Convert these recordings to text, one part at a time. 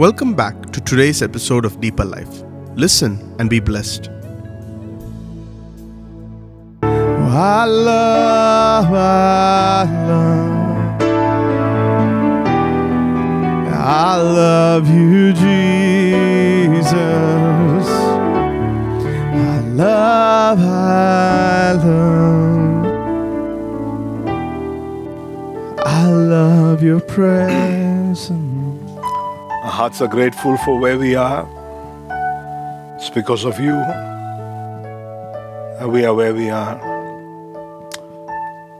Welcome back to today's episode of Deeper Life. Listen and be blessed. I love you, Jesus. I love your presence. Our hearts are grateful for where we are. It's because of you that we are where we are.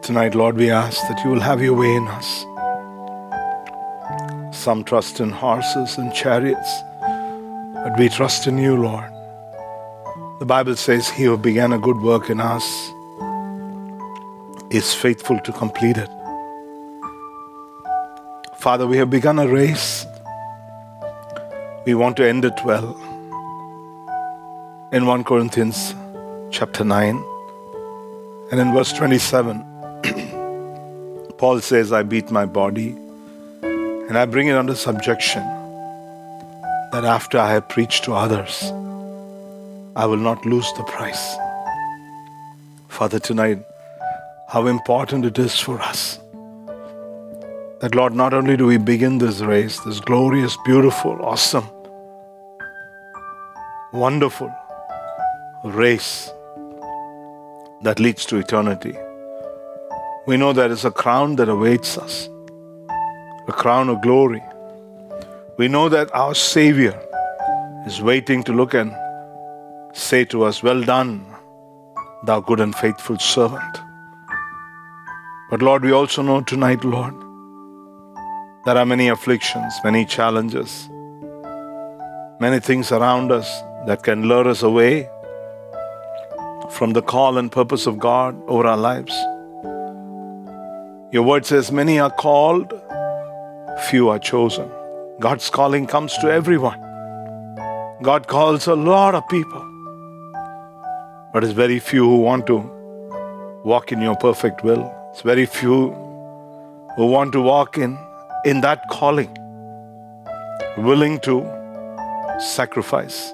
Tonight, Lord, we ask that you will have your way in us. Some trust in horses and chariots, but we trust in you, Lord. The Bible says he who began a good work in us is faithful to complete it. Father, we have begun a race. We want to end it well. In 1 Corinthians chapter 9 and in verse 27, Paul says, I beat my body and I bring it under subjection, that after I have preached to others, I will not lose the prize. Father, tonight, how important it is for us that, Lord, not only do we begin this race, this glorious, beautiful, awesome, wonderful race that leads to eternity. We know there is a crown that awaits us, a crown of glory. We know that our Savior is waiting to look and say to us, well done, thou good and faithful servant. But Lord, we also know tonight, Lord, there are many afflictions, many challenges, many things around us that can lure us away from the call and purpose of God over our lives. Your word says, many are called, few are chosen. God's calling comes to everyone. God calls a lot of people, but it's very few who want to walk in your perfect will. It's very few who want to walk in that calling, willing to sacrifice.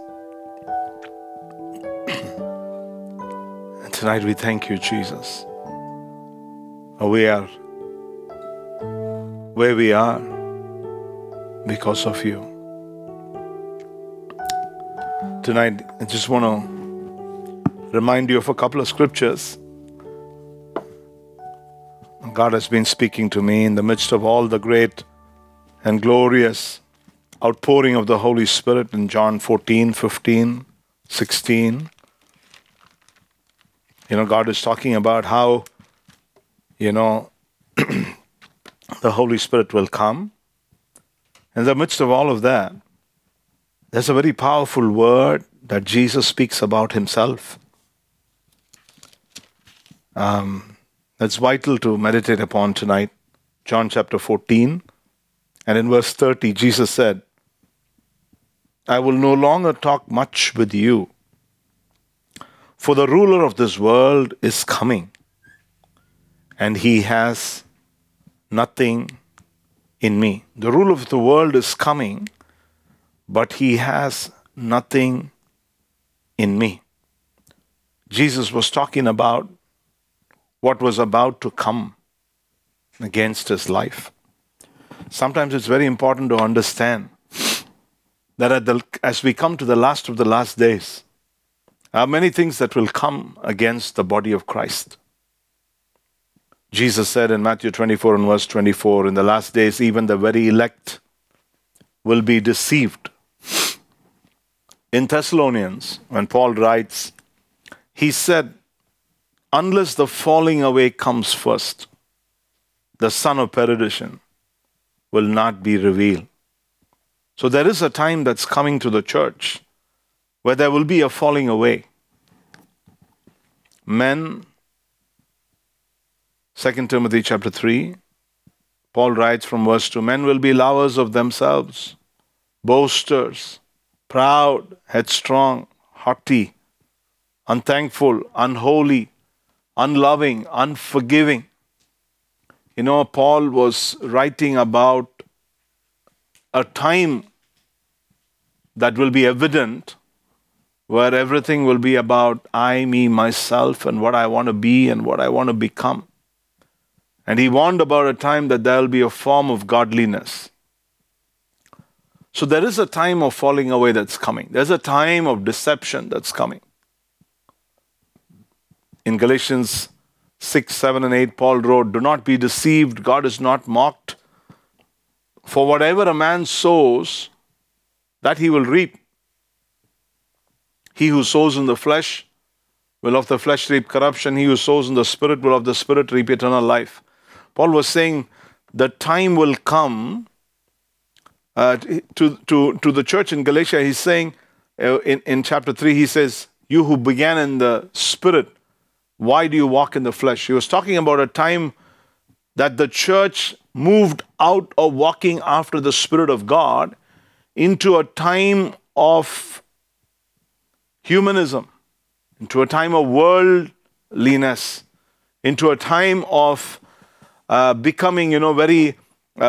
And tonight we thank you, Jesus. We are where we are because of you. Tonight, I just want to remind you of a couple of scriptures. God has been speaking to me in the midst of all the great and glorious outpouring of the Holy Spirit in John 14, 15, 16. God is talking about how, the Holy Spirit will come. In the midst of all of that, there's a very powerful word that Jesus speaks about himself. That's vital to meditate upon tonight. John chapter 14 and in verse 30, Jesus said, I will no longer talk much with you, for the ruler of this world is coming, and he has nothing in me. The ruler of the world is coming, but he has nothing in me. Jesus was talking about what was about to come against his life. Sometimes it's very important to understand that as we come to the last of the last days, there are many things that will come against the body of Christ. Jesus said in Matthew 24 and verse 24, in the last days, even the very elect will be deceived. In Thessalonians, when Paul writes, he said, unless the falling away comes first, the son of perdition will not be revealed. So there is a time that's coming to the church where there will be a falling away. Men, 2 Timothy chapter 3, Paul writes from verse 2, men will be lovers of themselves, boasters, proud, headstrong, haughty, unthankful, unholy, unloving, unforgiving. Paul was writing about a time that will be evident, where everything will be about I, me, myself, and what I want to be and what I want to become. And he warned about a time that there will be a form of godliness. So there is a time of falling away that's coming. There's a time of deception that's coming. In Galatians 6, 7, and 8, Paul wrote, "Do not be deceived, God is not mocked. For whatever a man sows, that he will reap. He who sows in the flesh will of the flesh reap corruption. He who sows in the spirit will of the spirit reap eternal life." Paul was saying the time will come to the church in Galatia. He's saying in chapter 3, he says, "You who began in the spirit, why do you walk in the flesh?" He was talking about a time that the church moved out of walking after the Spirit of God into a time of humanism, into a time of worldliness, into a time of becoming,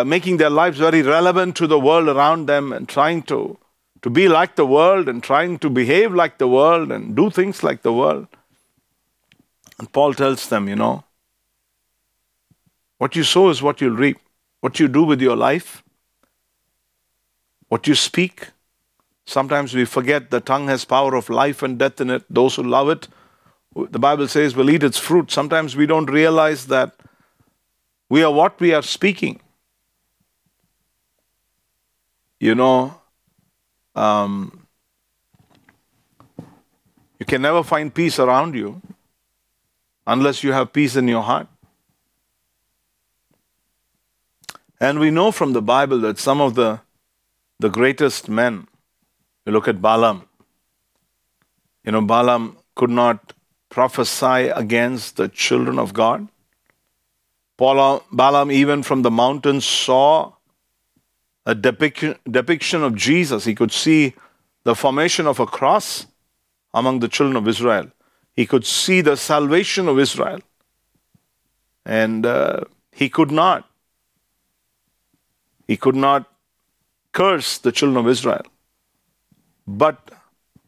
making their lives very relevant to the world around them and trying to be like the world and trying to behave like the world and do things like the world. And Paul tells them, what you sow is what you'll reap. What you do with your life, what you speak. Sometimes we forget the tongue has power of life and death in it. Those who love it, the Bible says, will eat its fruit. Sometimes we don't realize that we are what we are speaking. You can never find peace around you unless you have peace in your heart. And we know from the Bible that some of the greatest men, you look at Balaam. Balaam could not prophesy against the children of God. Balaam, even from the mountain, saw a depiction of Jesus. He could see the formation of a cross among the children of Israel. He could see the salvation of Israel. And he could not. He could not curse the children of Israel. But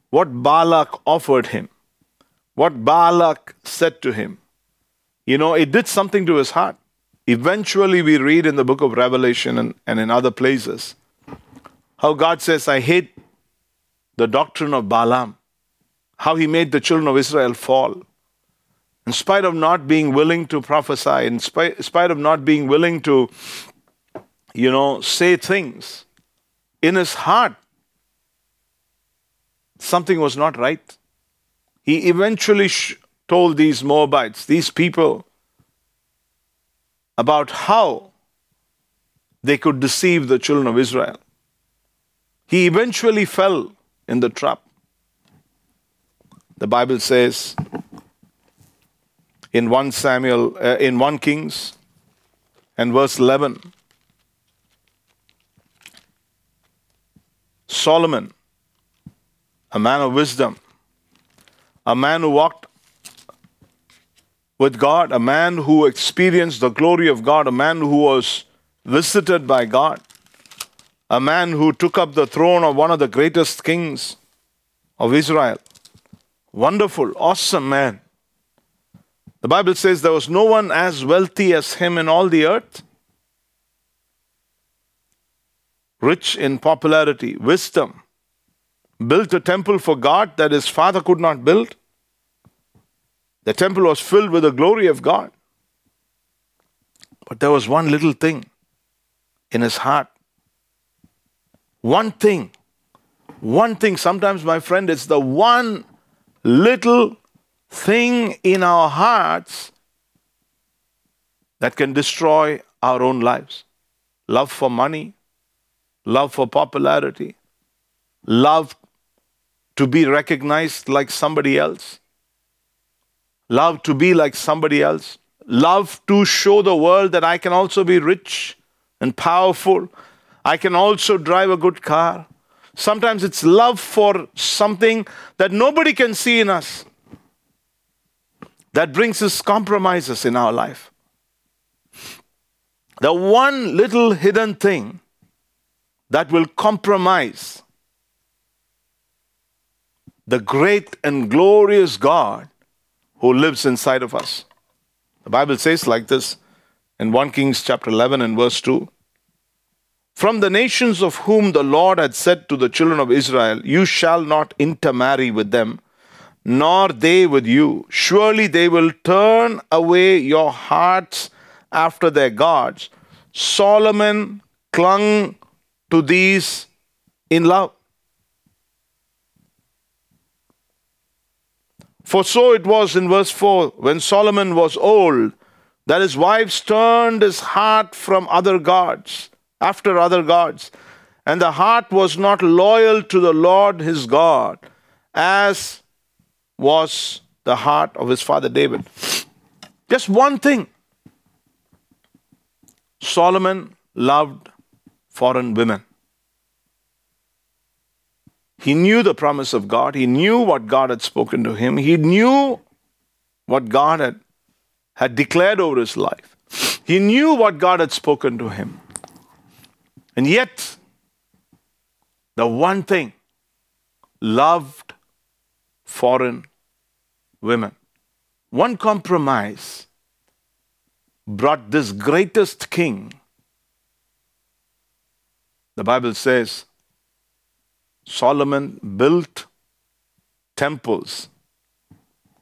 what Balak offered him, what Balak said to him, it did something to his heart. Eventually we read in the book of Revelation and in other places how God says, "I hate the doctrine of Balaam," how he made the children of Israel fall. In spite of not being willing to prophesy, in spite of not being willing to say things, in his heart, something was not right. He eventually told these Moabites, these people, about how they could deceive the children of Israel. He eventually fell in the trap. The Bible says in 1 Kings and verse 11, Solomon, a man of wisdom, a man who walked with God, a man who experienced the glory of God, a man who was visited by God, a man who took up the throne of one of the greatest kings of Israel. Wonderful, awesome man. The Bible says there was no one as wealthy as him in all the earth. Rich in popularity, wisdom, built a temple for God that his father could not build. The temple was filled with the glory of God. But there was one little thing in his heart. One thing. One thing. Sometimes, my friend, it's the one little thing in our hearts that can destroy our own lives. Love for money. Love for popularity, love to be recognized like somebody else, love to be like somebody else, love to show the world that I can also be rich and powerful, I can also drive a good car. Sometimes it's love for something that nobody can see in us. That brings us compromises in our life. The one little hidden thing that will compromise the great and glorious God who lives inside of us. The Bible says like this in 1 Kings chapter 11 and verse 2. From the nations of whom the Lord had said to the children of Israel, you shall not intermarry with them, nor they with you. Surely they will turn away your hearts after their gods. Solomon clung to these in love. For so it was in verse 4, when Solomon was old, that his wives turned his heart from other gods, after other gods, and the heart was not loyal to the Lord his God, as was the heart of his father David. Just one thing. Solomon loved foreign women. He knew the promise of God. He knew what God had spoken to him. He knew what God had declared over his life. He knew what God had spoken to him. And yet, the one thing, loved foreign women. One compromise brought this greatest king. The Bible says, Solomon built temples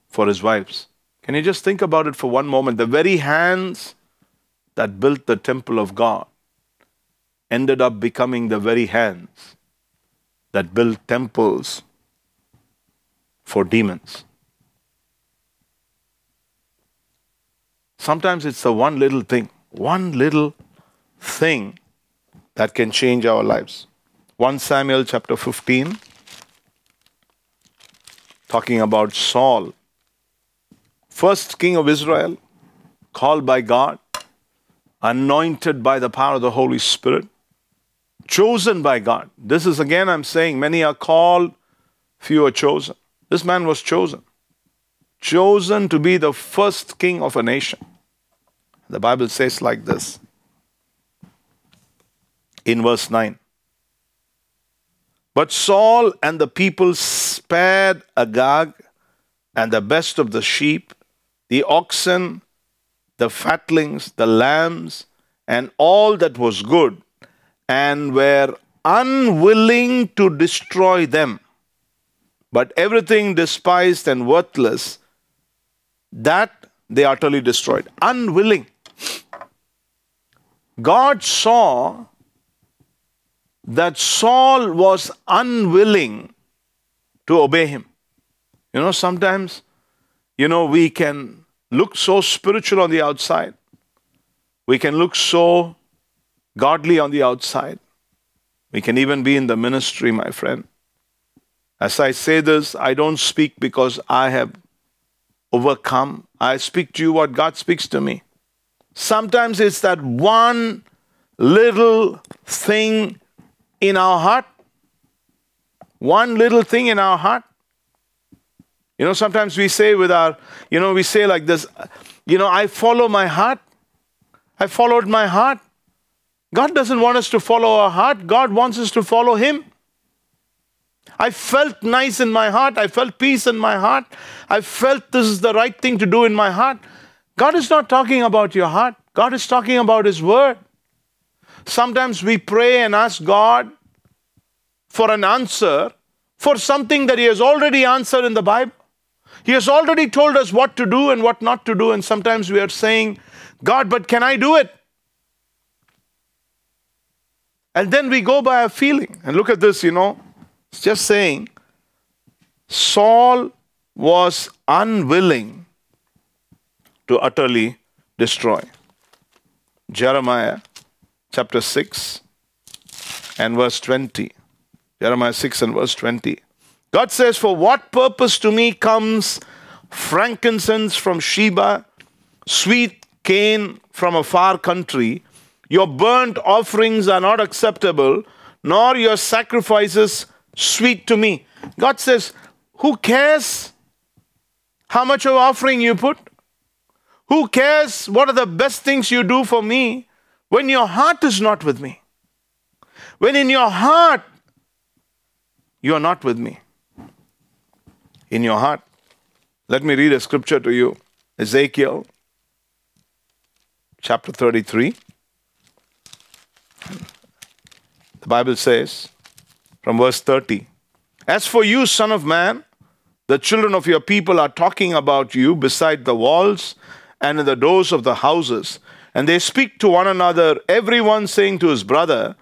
for his wives. Can you just think about it for one moment? The very hands that built the temple of God ended up becoming the very hands that built temples for demons. Sometimes it's the one little thing that can change our lives. 1 Samuel chapter 15, talking about Saul, first king of Israel, called by God, anointed by the power of the Holy Spirit, chosen by God. This is again, I'm saying, many are called, few are chosen. This man was chosen. Chosen to be the first king of a nation. The Bible says like this, in verse 9. But Saul and the people spared Agag and the best of the sheep, the oxen, the fatlings, the lambs, and all that was good, and were unwilling to destroy them. But everything despised and worthless, that they utterly destroyed. Unwilling. God saw that Saul was unwilling to obey him. You know, sometimes, we can look so spiritual on the outside. We can look so godly on the outside. We can even be in the ministry, my friend. As I say this, I don't speak because I have overcome. I speak to you what God speaks to me. Sometimes it's that one little thing in our heart, sometimes we say with our, we say like this, I follow my heart. I followed my heart. God doesn't want us to follow our heart. God wants us to follow Him. I felt nice in my heart. I felt peace in my heart. I felt this is the right thing to do in my heart. God is not talking about your heart. God is talking about His word. Sometimes we pray and ask God for an answer for something that He has already answered in the Bible. He has already told us what to do and what not to do. And sometimes we are saying, God, but can I do it? And then we go by a feeling. And look at this, it's just saying, Saul was unwilling to utterly destroy. Jeremiah chapter 6 and verse 20. Jeremiah 6 and verse 20. God says, for what purpose to me comes frankincense from Sheba, sweet cane from a far country? Your burnt offerings are not acceptable, nor your sacrifices sweet to me. God says, who cares how much of offering you put? Who cares what are the best things you do for me when your heart is not with me? When in your heart, you are not with me. in your heart. Let me read a scripture to you. Ezekiel chapter 33. The Bible says, from verse 30, "As for you, son of man, the children of your people are talking about you beside the walls and in the doors of the houses. And they speak to one another, everyone saying to his brother,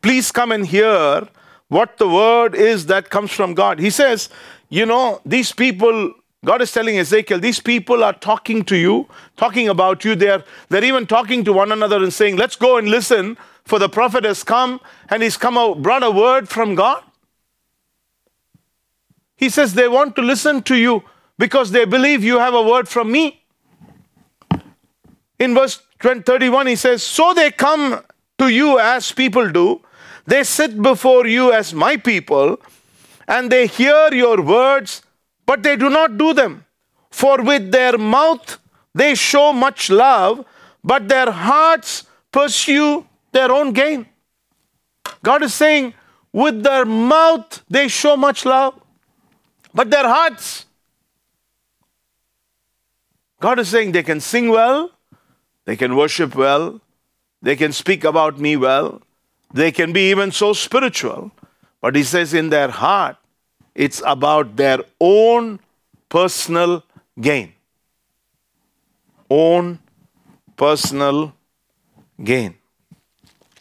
'Please come and hear what the word is that comes from God.'" He says, you know, these people, God is telling Ezekiel, these people are talking to you, talking about you. They're even talking to one another and saying, "Let's go and listen, for the prophet has come and he's come out, brought a word from God." He says they want to listen to you because they believe you have a word from me. In verse 31, he says, "So they come to you as people do. They sit before you as my people, and they hear your words, but they do not do them. For with their mouth they show much love, but their hearts pursue their own gain." God is saying, with their mouth they show much love, but their hearts. God is saying they can sing well, they can worship well, they can speak about me well, they can be even so spiritual. But he says in their heart, it's about their own personal gain. Own personal gain.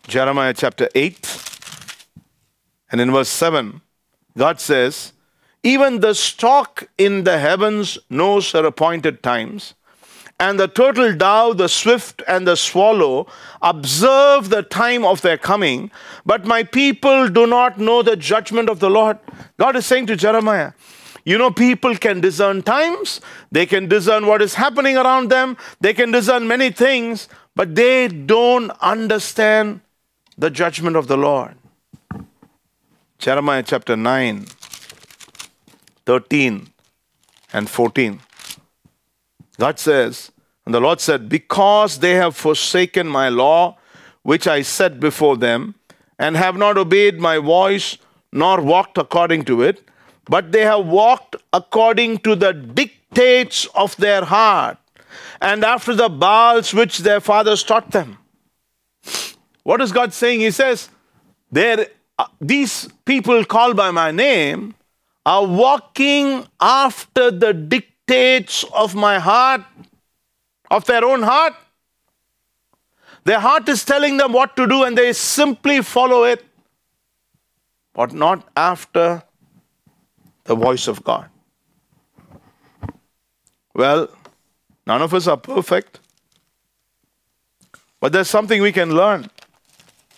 Jeremiah chapter 8 and in verse 7, God says, "Even the stork in the heavens knows her appointed times, and the turtle dove, the swift, and the swallow observe the time of their coming, but my people do not know the judgment of the Lord." God is saying to Jeremiah, you know, people can discern times, they can discern what is happening around them, they can discern many things, but they don't understand the judgment of the Lord. Jeremiah chapter 9, 13 and 14. God says, "And the Lord said, 'Because they have forsaken my law, which I set before them, and have not obeyed my voice, nor walked according to it, but they have walked according to the dictates of their heart, and after the Baals which their fathers taught them.'" What is God saying? He says, these people called by my name are walking after the dictates of my heart, of their own heart. Their heart is telling them what to do and they simply follow it, but not after the voice of God. Well, none of us are perfect, but there's something we can learn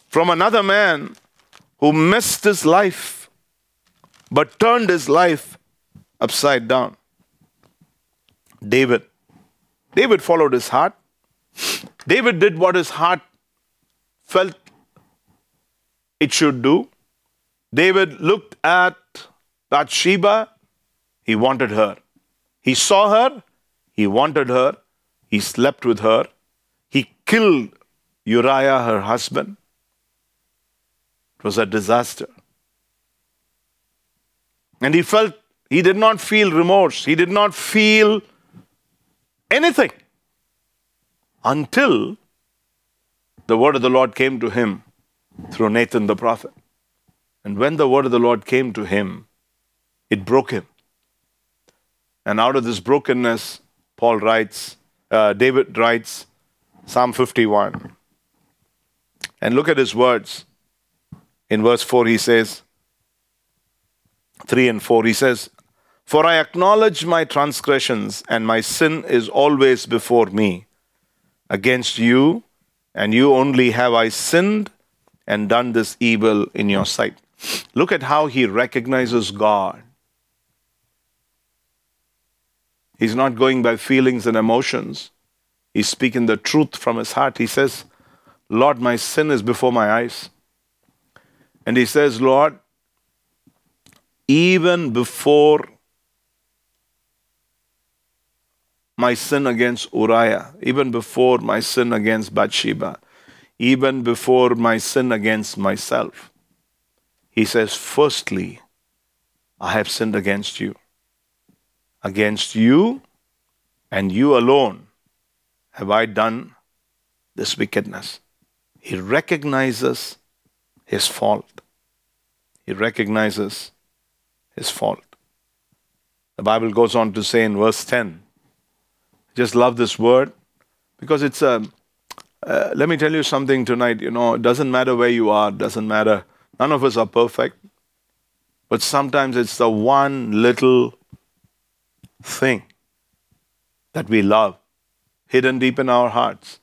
from another man who messed his life but turned his life upside down. David. David followed his heart. David did what his heart felt it should do. David looked at Bathsheba. He wanted her. He saw her. He wanted her. He slept with her. He killed Uriah, her husband. It was a disaster. And he did not feel remorse. He did not feel anything until the word of the Lord came to him through Nathan the prophet. And when the word of the Lord came to him, it broke him. And out of this brokenness, David writes Psalm 51. And look at his words. In verse 4, he says, 3 and 4, he says, "For I acknowledge my transgressions, and my sin is always before me. Against you, and you only, have I sinned and done this evil in your sight." Look at how he recognizes God. He's not going by feelings and emotions. He's speaking the truth from his heart. He says, "Lord, my sin is before my eyes." And he says, "Lord, even before my sin against Uriah, even before my sin against Bathsheba, even before my sin against myself," he says, "firstly, I have sinned against you." Against you and you alone have I done this wickedness. He recognizes his fault. He recognizes his fault. The Bible goes on to say in verse 10, just love this word because it's a, let me tell you something tonight, you know, it doesn't matter where you are, doesn't matter, none of us are perfect, but sometimes it's the one little thing that we love, hidden deep in our hearts,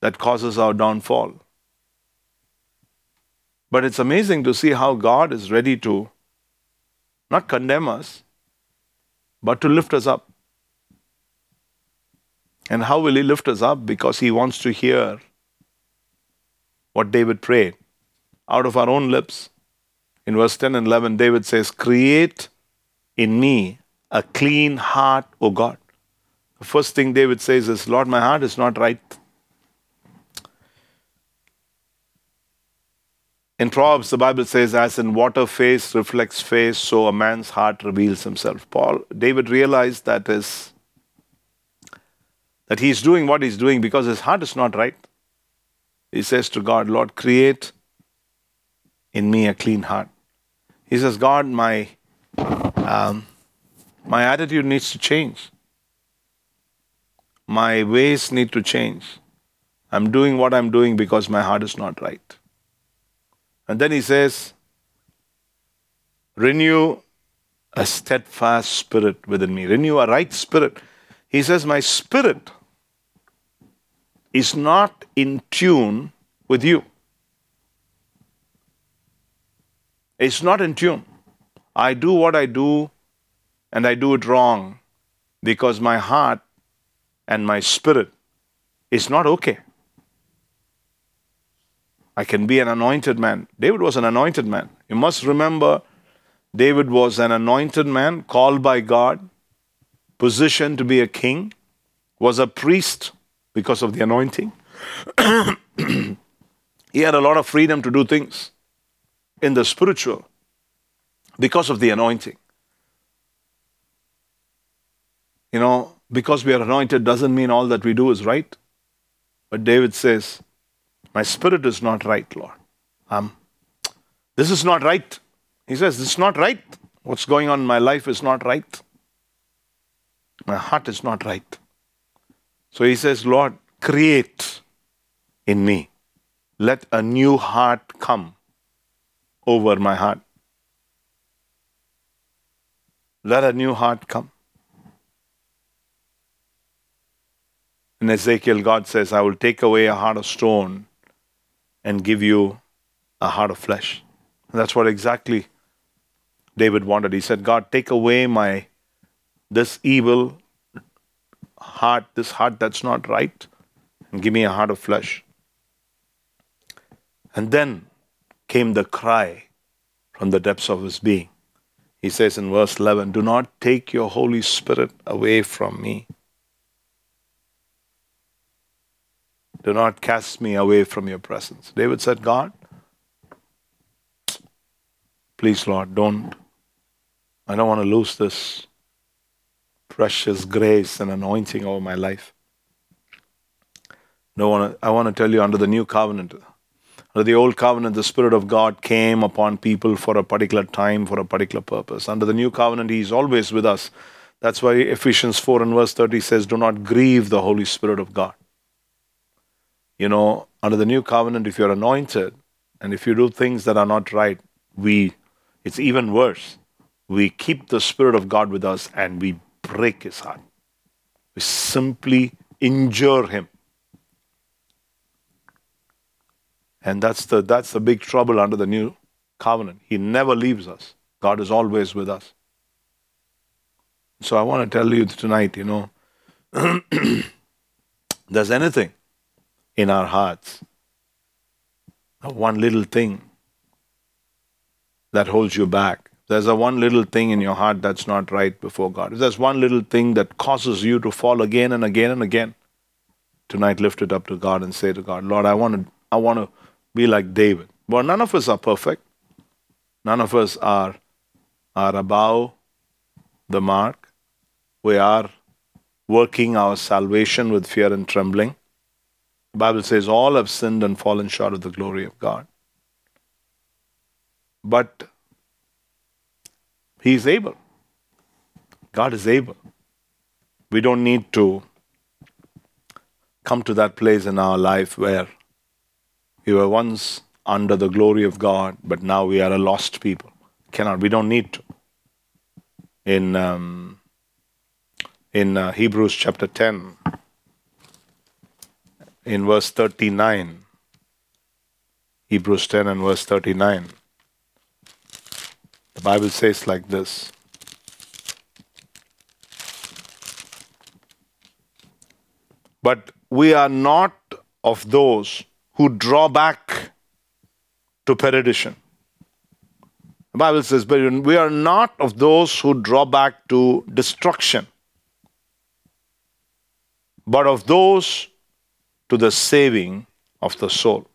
that causes our downfall. But it's amazing to see how God is ready to not condemn us, but to lift us up. And how will He lift us up? Because He wants to hear what David prayed. Out of our own lips, in verse 10 and 11, David says, create in me a clean heart, O God. The first thing David says is, Lord, my heart is not right. In Proverbs, the Bible says, as in water face reflects face, so a man's heart reveals himself. David realized that he's doing what he's doing because his heart is not right. He says to God, Lord, create in me a clean heart. He says, God, my attitude needs to change. My ways need to change. I'm doing what I'm doing because my heart is not right. And then he says, renew a steadfast spirit within me. Renew a right spirit. He says, my spirit is not in tune with you. It's not in tune. I do what I do, and I do it wrong because my heart and my spirit is not okay. I can be an anointed man. David was an anointed man. You must remember, David was an anointed man, called by God, positioned to be a king, was a priest because of the anointing. He had a lot of freedom to do things in the spiritual because of the anointing. You know, because we are anointed doesn't mean all that we do is right. But David says, my spirit is not right, Lord. This is not right. He says, this is not right. What's going on in my life is not right. My heart is not right. So he says, Lord, create in me. Let a new heart come over my heart. Let a new heart come. In Ezekiel, God says, I will take away a heart of stone and give you a heart of flesh. And that's what exactly David wanted. He said, God, take away this evil heart, this heart that's not right, and give me a heart of flesh. And then came the cry from the depths of his being. He says in verse 11, do not take your Holy Spirit away from me. Do not cast me away from your presence. David said, God, please, Lord, don't. I don't want to lose this precious grace and anointing over my life. I want to tell you, under the new covenant, under the old covenant, the Spirit of God came upon people for a particular time, for a particular purpose. Under the new covenant, He is always with us. That's why Ephesians 4 and verse 30 says, do not grieve the Holy Spirit of God. You know, under the new covenant, if you're anointed and if you do things that are not right, it's even worse. We keep the Spirit of God with us and we break His heart. We simply injure Him. And that's the big trouble under the new covenant. He never leaves us. God is always with us. So I want to tell you tonight, you know, there's anything in our hearts, one little thing that holds you back. There's one little thing in your heart that's not right before God. If there's one little thing that causes you to fall again and again and again, tonight lift it up to God and say to God, Lord, I want to be like David. Well, none of us are perfect. None of us are above the mark. we are working our salvation with fear and trembling. The Bible says all have sinned and fallen short of the glory of God. But He is able. God is able. We don't need to come to that place in our life where we were once under the glory of God, but now we are a lost people. Cannot. We don't need to. In Hebrews chapter 10, in verse 39, Hebrews 10 and verse 39, the Bible says like this. But we are not of those who draw back to perdition. The Bible says, but we are not of those who draw back to destruction, but of those to the saving of the soul.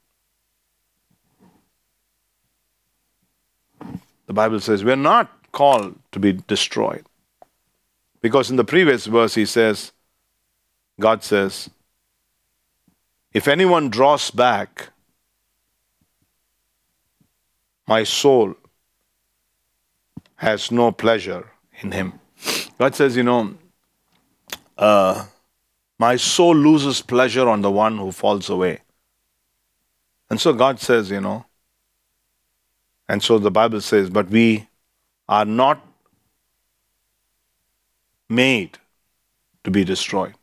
The Bible says we are not called to be destroyed. Because in the previous verse he says, God says, if anyone draws back, my soul has no pleasure in him. God says, my soul loses pleasure on the one who falls away. And so God says, and so the Bible says, but we are not made to be destroyed.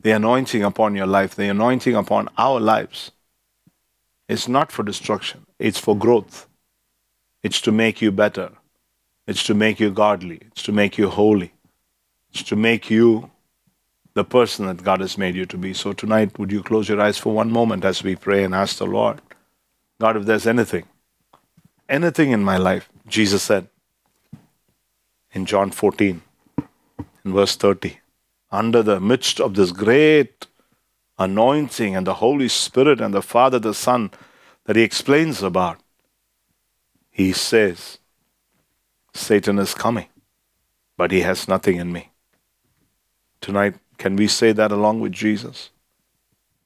The anointing upon your life, the anointing upon our lives, is not for destruction. It's for growth. It's to make you better. It's to make you godly. It's to make you holy. It's to make you the person that God has made you to be. So tonight, would you close your eyes for one moment as we pray and ask the Lord, God, if there's anything in my life, Jesus said in John 14, in verse 30, under the midst of this great anointing and the Holy Spirit and the Father, the Son, that He explains about, He says, Satan is coming, but he has nothing in me. Tonight, can we say that along with Jesus?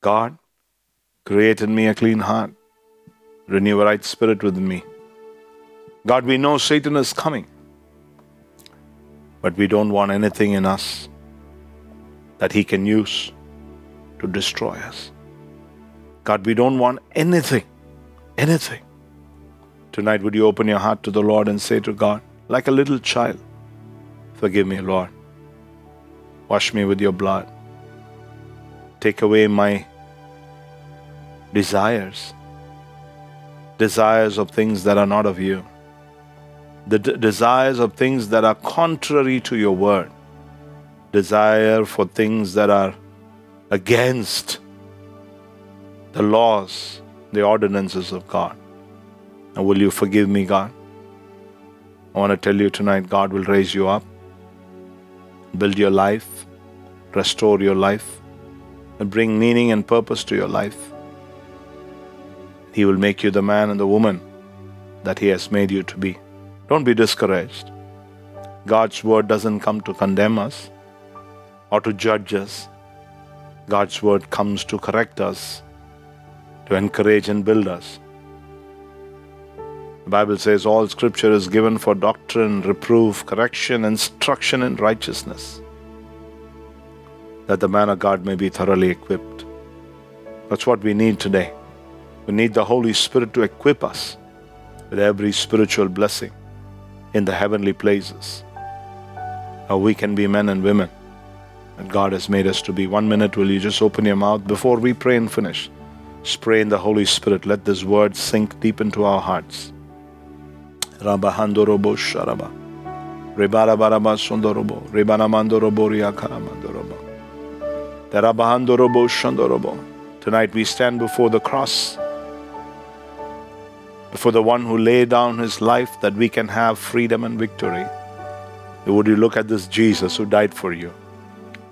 God, create in me a clean heart. Renew a right spirit within me. God, we know Satan is coming, but we don't want anything in us that he can use to destroy us. God, we don't want anything. Tonight, would you open your heart to the Lord and say to God, like a little child, forgive me, Lord. Wash me with your blood. Take away my desires of things that are not of you, the desires of things that are contrary to your word, desire for things that are against the laws, the ordinances of God. And will you forgive me, God? I want to tell you tonight, God will raise you up, build your life, restore your life, and bring meaning and purpose to your life. He will make you the man and the woman that He has made you to be. Don't be discouraged. God's word doesn't come to condemn us or to judge us. God's word comes to correct us, to encourage and build us. The Bible says all scripture is given for doctrine, reproof, correction, instruction in righteousness, that the man of God may be thoroughly equipped. That's what we need today. We need the Holy Spirit to equip us with every spiritual blessing in the heavenly places, how we can be men and women that God has made us to be. 1 minute, will you just open your mouth before we pray and finish? Just pray in the Holy Spirit. Let this word sink deep into our hearts. Tonight we stand before the cross, for the one who laid down his life that we can have freedom and victory. Would you look at this Jesus who died for you,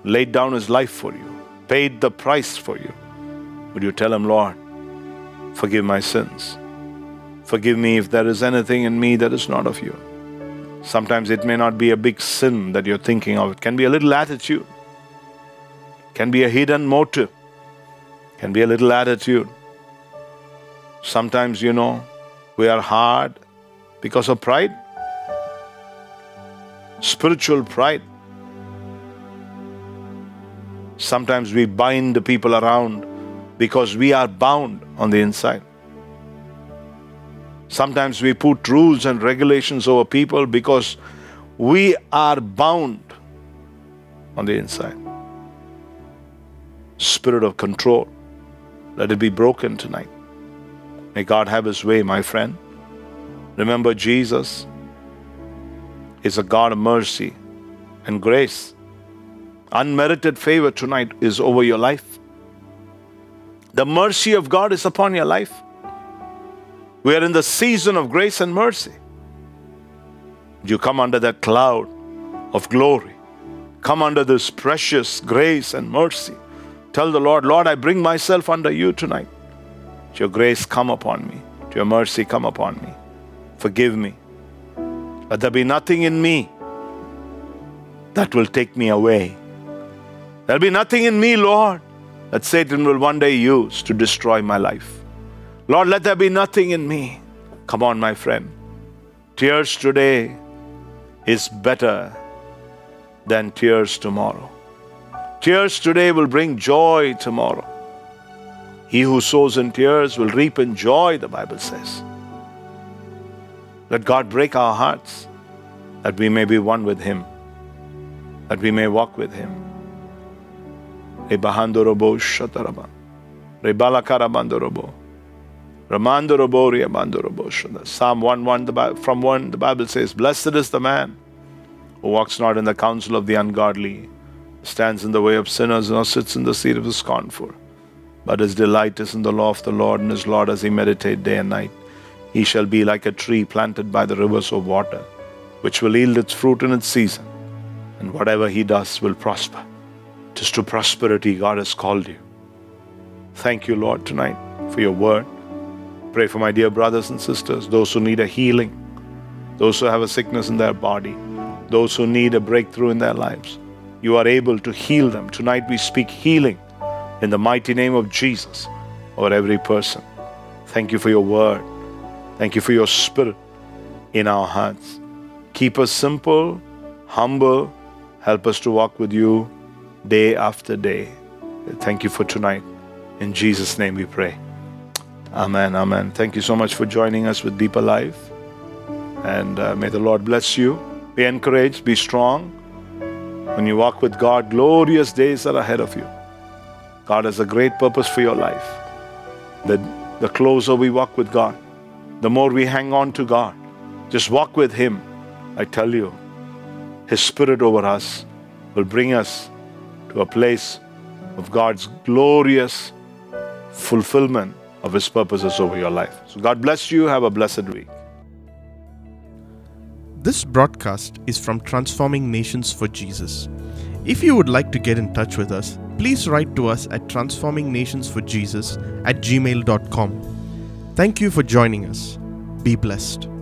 laid down his life for you, paid the price for you. Would you tell him, Lord, forgive my sins. Forgive me if there is anything in me that is not of you. Sometimes it may not be a big sin that you're thinking of. It can be a little attitude. Can be a hidden motive. Can be a little attitude. Sometimes, we are hard because of pride. Spiritual pride. Sometimes we bind the people around because we are bound on the inside. Sometimes we put rules and regulations over people because we are bound on the inside. Spirit of control, let it be broken tonight. May God have His way, my friend. Remember, Jesus is a God of mercy and grace. Unmerited favor tonight is over your life. The mercy of God is upon your life. We are in the season of grace and mercy. You come under that cloud of glory. Come under this precious grace and mercy. Tell the Lord, Lord, I bring myself under you tonight. To your grace come upon me. To your mercy come upon me. Forgive me. Let there be nothing in me that will take me away. There'll be nothing in me, Lord, that Satan will one day use to destroy my life. Lord, let there be nothing in me. Come on, my friend. Tears today is better than tears tomorrow. Tears today will bring joy tomorrow. He who sows in tears will reap in joy, the Bible says. Let God break our hearts that we may be one with Him, that we may walk with Him. Rebandorobo Shataraban. Rebalakarabandorobo. Ramandorobo Riabandorobo Shada. Psalm 1:1 from 1, the Bible says, blessed is the man who walks not in the counsel of the ungodly, stands in the way of sinners, nor sits in the seat of the scornful. But his delight is in the law of the Lord, and his law does he meditate day and night. He shall be like a tree planted by the rivers of water, which will yield its fruit in its season, and whatever he does will prosper. 'Tis to prosperity God has called you. Thank you, Lord, tonight for your word. Pray for my dear brothers and sisters, those who need a healing, those who have a sickness in their body, those who need a breakthrough in their lives. You are able to heal them. Tonight we speak healing in the mighty name of Jesus over every person. Thank you for your word. Thank you for your spirit in our hearts. Keep us simple, humble. Help us to walk with you day after day. Thank you for tonight. In Jesus' name we pray. Amen, amen. Thank you so much for joining us with Deeper Life. And may the Lord bless you. Be encouraged, be strong. When you walk with God, glorious days are ahead of you. God has a great purpose for your life. The closer we walk with God, the more we hang on to God. Just walk with Him. I tell you, His Spirit over us will bring us to a place of God's glorious fulfillment of His purposes over your life. So God bless you. Have a blessed week. This broadcast is from Transforming Nations for Jesus. If you would like to get in touch with us, please write to us at transformingnationsforjesus@gmail.com. Thank you for joining us. Be blessed.